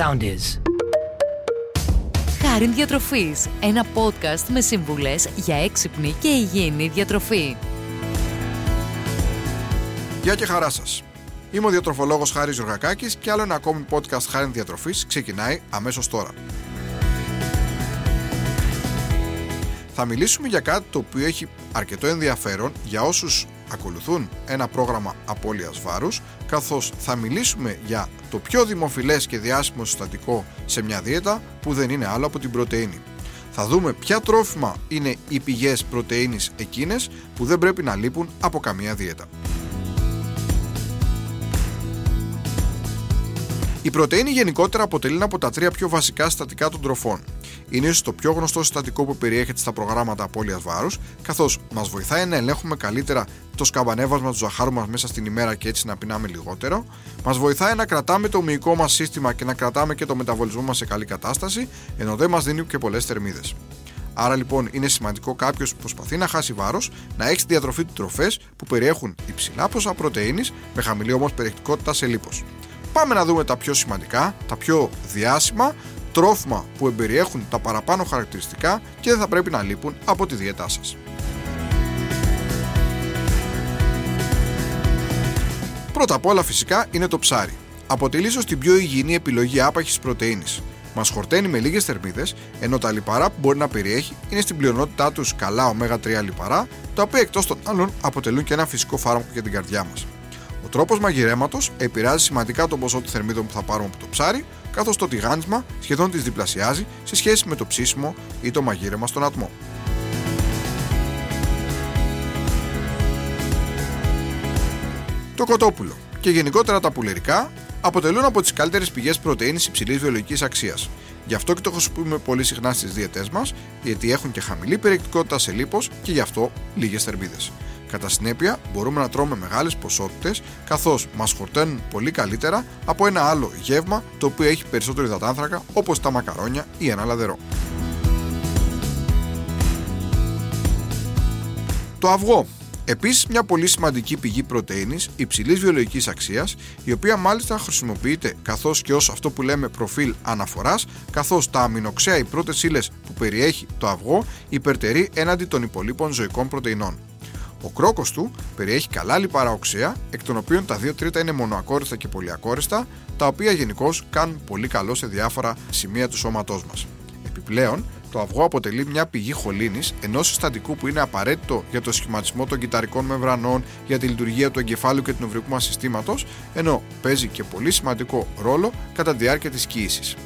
sound is. Χάρη Διατροφής, ένα podcast με σύμβουλες για έξυπνη και υγιεινή διατροφή. Γεια και χαρά σας. Είμαι ο διατροφολόγος Χάρης Ζουγκακάκης και άλλο ένα ακόμη podcast Χάρη Διατροφής ξεκινάει αμέσως τώρα. Θα μιλήσουμε για κάτι το οποίο έχει αρκετό ενδιαφέρον για όσους ακολουθούν ένα πρόγραμμα απώλειας βάρους, καθώς θα μιλήσουμε για το πιο δημοφιλές και διάσημο συστατικό σε μια δίαιτα που δεν είναι άλλο από την πρωτεΐνη. Θα δούμε ποια τρόφιμα είναι οι πηγές πρωτεΐνης εκείνες που δεν πρέπει να λείπουν από καμία δίαιτα. Η πρωτεΐνη γενικότερα αποτελεί ένα από τα τρία πιο βασικά συστατικά των τροφών. Είναι ίσως το πιο γνωστό συστατικό που περιέχεται στα προγράμματα απώλειας βάρους, καθώς μας βοηθάει να ελέγχουμε καλύτερα το σκαμπανεύασμα του ζαχάρου μας μέσα στην ημέρα και έτσι να πεινάμε λιγότερο, μας βοηθάει να κρατάμε το μυϊκό μας σύστημα και να κρατάμε και το μεταβολισμό μας σε καλή κατάσταση, ενώ δεν μας δίνει και πολλές θερμίδες. Άρα λοιπόν είναι σημαντικό κάποιος που προσπαθεί να χάσει βάρος να έχει στη διατροφή του τροφές που περιέχουν υψηλά ποσά πρωτεΐνης με χαμηλή όμως περιεκτικότητα σε λίπος. Πάμε να δούμε τα πιο σημαντικά, τα πιο διάσημα τρόφιμα που εμπεριέχουν τα παραπάνω χαρακτηριστικά και δεν θα πρέπει να λείπουν από τη δίαιτά σας. Πρώτα απ' όλα φυσικά είναι το ψάρι. Αποτελεί ίσως την πιο υγιεινή επιλογή άπαχης πρωτεΐνης. Μας χορταίνει με λίγες θερμίδες, ενώ τα λιπαρά που μπορεί να περιέχει είναι στην πλειονότητά τους καλά ω3 λιπαρά, τα οποία εκτός των άλλων αποτελούν και ένα φυσικό φάρμακο για την καρδιά μας. Ο τρόπος μαγειρέματος επηρεάζει σημαντικά το ποσό των θερμίδων που θα πάρουμε από το ψάρι, καθώς το τηγάνισμα σχεδόν τις διπλασιάζει σε σχέση με το ψήσιμο ή το μαγείρεμα στον ατμό. Το κοτόπουλο και γενικότερα τα πουλερικά αποτελούν από τις καλύτερες πηγές πρωτεΐνης υψηλής βιολογικής αξίας. Γι' αυτό και το χρησιμοποιούμε πολύ συχνά στις δίαιτές μας, γιατί έχουν και χαμηλή περιεκτικότητα σε λίπος και γι' αυτό λίγες θερμίδες. Κατά συνέπεια, μπορούμε να τρώμε μεγάλες ποσότητες, καθώς μας χορταίνουν πολύ καλύτερα από ένα άλλο γεύμα το οποίο έχει περισσότερο υδατάνθρακα, όπως τα μακαρόνια ή ένα λαδερό. Το αυγό. Επίσης, μια πολύ σημαντική πηγή πρωτεΐνης υψηλής βιολογικής αξίας, η οποία μάλιστα χρησιμοποιείται καθώς και ως αυτό που λέμε προφίλ αναφοράς, καθώς τα αμινοξέα ή πρώτες ύλες που περιέχει το αυγό υπερτερεί έναντι των υπολείπων ζωικών πρωτεϊνών. Ο κρόκος του περιέχει καλά λιπαρά οξέα, εκ των οποίων τα 2/3 είναι μονοακόριστα και πολυακόριστα, τα οποία γενικώς κάνουν πολύ καλό σε διάφορα σημεία του σώματός μας. Επιπλέον, το αυγό αποτελεί μια πηγή χολίνης, ενός συστατικού που είναι απαραίτητο για το σχηματισμό των κυταρικών μεμβρανών, για τη λειτουργία του εγκεφάλου και του νευρικού μας συστήματος, ενώ παίζει και πολύ σημαντικό ρόλο κατά τη διάρκεια της κοίησης.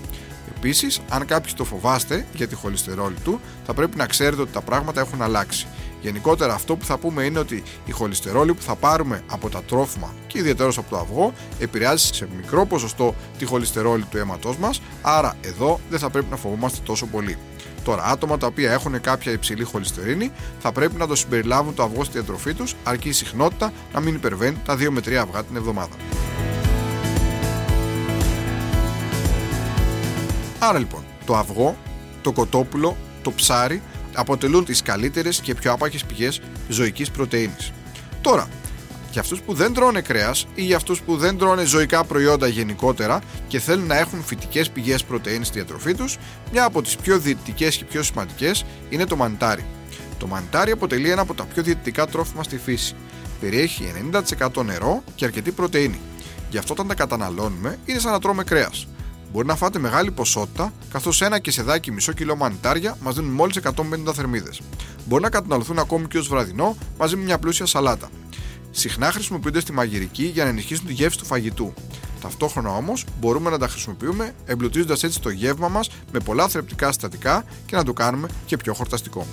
Επίσης, αν κάποιοι το φοβάστε για τη χολυστερόλη του, θα πρέπει να ξέρετε ότι τα πράγματα έχουν αλλάξει. Γενικότερα, αυτό που θα πούμε είναι ότι η χολυστερόλη που θα πάρουμε από τα τρόφιμα και ιδιαιτέρως από το αυγό επηρεάζει σε μικρό ποσοστό τη χολυστερόλη του αίματός μας, άρα εδώ δεν θα πρέπει να φοβόμαστε τόσο πολύ. Τώρα, άτομα τα οποία έχουν κάποια υψηλή χολυστερίνη θα πρέπει να το συμπεριλάβουν το αυγό στη διατροφή τους, αρκεί η συχνότητα να μην υπερβαίνει τα 2 με 3 αυγά την εβδομάδα. Άρα λοιπόν, το αυγό, το κοτόπουλο, το ψάρι αποτελούν τις καλύτερες και πιο άπαχες πηγές ζωικής πρωτεΐνης. Τώρα, για αυτούς που δεν τρώνε κρέας ή για αυτούς που δεν τρώνε ζωικά προϊόντα γενικότερα και θέλουν να έχουν φυτικές πηγές πρωτεΐνης στη διατροφή τους, μια από τις πιο διαιτητικές και πιο σημαντικές είναι το μανιτάρι. Το μανιτάρι αποτελεί ένα από τα πιο διαιτητικά τρόφιμα στη φύση. Περιέχει 90% νερό και αρκετή πρωτεΐνη. Γι' αυτό όταν τα καταναλώνουμε είναι σαν να τρώμε κρέας. Μπορεί να φάτε μεγάλη ποσότητα, καθώς ένα κεσεδάκι μισό κιλό μανιτάρια μας δίνουν μόλις 150 θερμίδες. Μπορεί να καταναλωθούν ακόμη και ως βραδινό μαζί με μια πλούσια σαλάτα. Συχνά χρησιμοποιούνται στη μαγειρική για να ενισχύσουν τη γεύση του φαγητού. Ταυτόχρονα όμως μπορούμε να τα χρησιμοποιούμε εμπλουτίζοντας έτσι το γεύμα μας με πολλά θρεπτικά συστατικά και να το κάνουμε και πιο χορταστικό.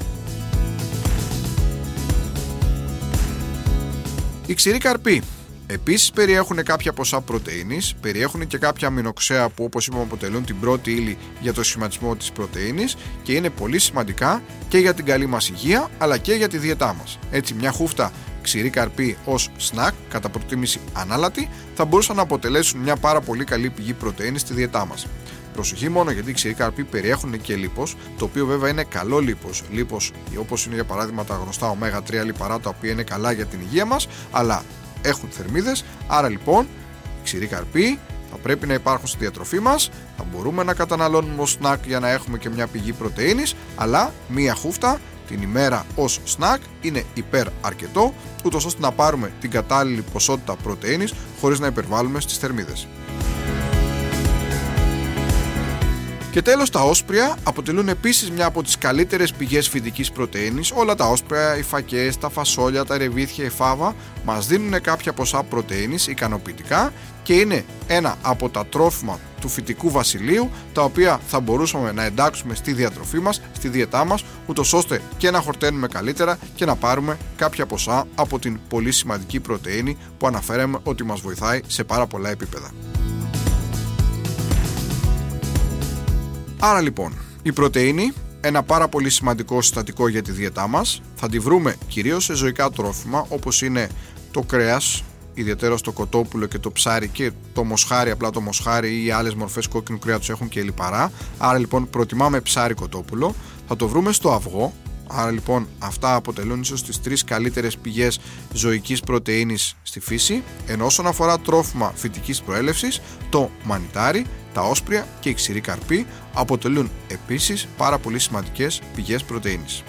Οι ξηροί καρποί. Επίσης περιέχουν κάποια ποσά πρωτεΐνης, περιέχουν και κάποια αμινοξέα που όπως είπαμε αποτελούν την πρώτη ύλη για το σχηματισμό της πρωτεΐνης και είναι πολύ σημαντικά και για την καλή μας υγεία αλλά και για τη δίαιτά μας. Έτσι μια χούφτα ξηρή καρπή ως σνακ, κατά προτίμηση ανάλατη, θα μπορούσαν να αποτελέσουν μια πάρα πολύ καλή πηγή πρωτεΐνης στη δίαιτά μας. Προσοχή μόνο γιατί οι ξηροί καρποί περιέχουν και λίπος, το οποίο βέβαια είναι καλό λίπος. Λίπος όπως είναι για παράδειγμα τα γνωστά ω3 λιπαρά, τα οποία είναι καλά για την υγεία μας, αλλά έχουν θερμίδες, άρα λοιπόν ξηροί καρποί, θα πρέπει να υπάρχουν στη διατροφή μας, θα μπορούμε να καταναλώνουμε ως σνακ για να έχουμε και μια πηγή πρωτεΐνης, αλλά μία χούφτα την ημέρα ως σνακ είναι υπεραρκετό, ούτως ώστε να πάρουμε την κατάλληλη ποσότητα πρωτεΐνης χωρίς να υπερβάλλουμε στις θερμίδες. Και τέλος, τα όσπρια αποτελούν επίσης μια από τις καλύτερες πηγές φυτικής πρωτεΐνης. Όλα τα όσπρια, οι φακές, τα φασόλια, τα ρεβίθια, η φάβα μας δίνουν κάποια ποσά πρωτεΐνης ικανοποιητικά και είναι ένα από τα τρόφιμα του φυτικού βασιλείου, τα οποία θα μπορούσαμε να εντάξουμε στη διατροφή μας, στη διαιτά μας, ούτως ώστε και να χορταίνουμε καλύτερα και να πάρουμε κάποια ποσά από την πολύ σημαντική πρωτεΐνη που αναφέραμε ότι μας βοηθάει σε πάρα πολλά επίπεδα. Άρα λοιπόν, η πρωτεΐνη, ένα πάρα πολύ σημαντικό συστατικό για τη διαιτά μας, θα τη βρούμε κυρίως σε ζωικά τρόφιμα όπως είναι το κρέας, ιδιαίτερα στο κοτόπουλο και το ψάρι και το μοσχάρι, απλά το μοσχάρι ή άλλες μορφές κόκκινου κρέατος έχουν και λιπαρά. Άρα λοιπόν προτιμάμε ψάρι κοτόπουλο, θα το βρούμε στο αυγό. Άρα λοιπόν αυτά αποτελούν ίσως τις τρεις καλύτερες πηγές ζωικής πρωτεΐνης στη φύση. Ενώ όσον αφορά τρόφιμα φυτικής προέλευσης, το μανιτάρι, τα όσπρια και οι ξηροί καρποί αποτελούν επίσης πάρα πολύ σημαντικές πηγές πρωτεΐνης.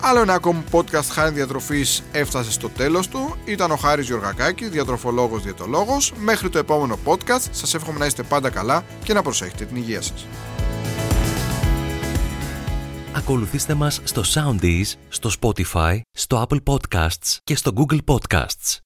Άλλο ένα ακόμη podcast Χάρη Διατροφής έφτασε στο τέλος του. Ήταν ο Χάρης Ζουγκακάκης, διατροφολόγος, διαιτολόγος. Μέχρι το επόμενο podcast, σας εύχομαι να είστε πάντα καλά και να προσέχετε την υγεία σας. Ακολουθήστε μας στο Soundees, στο Spotify, στο Apple Podcasts και στο Google Podcasts.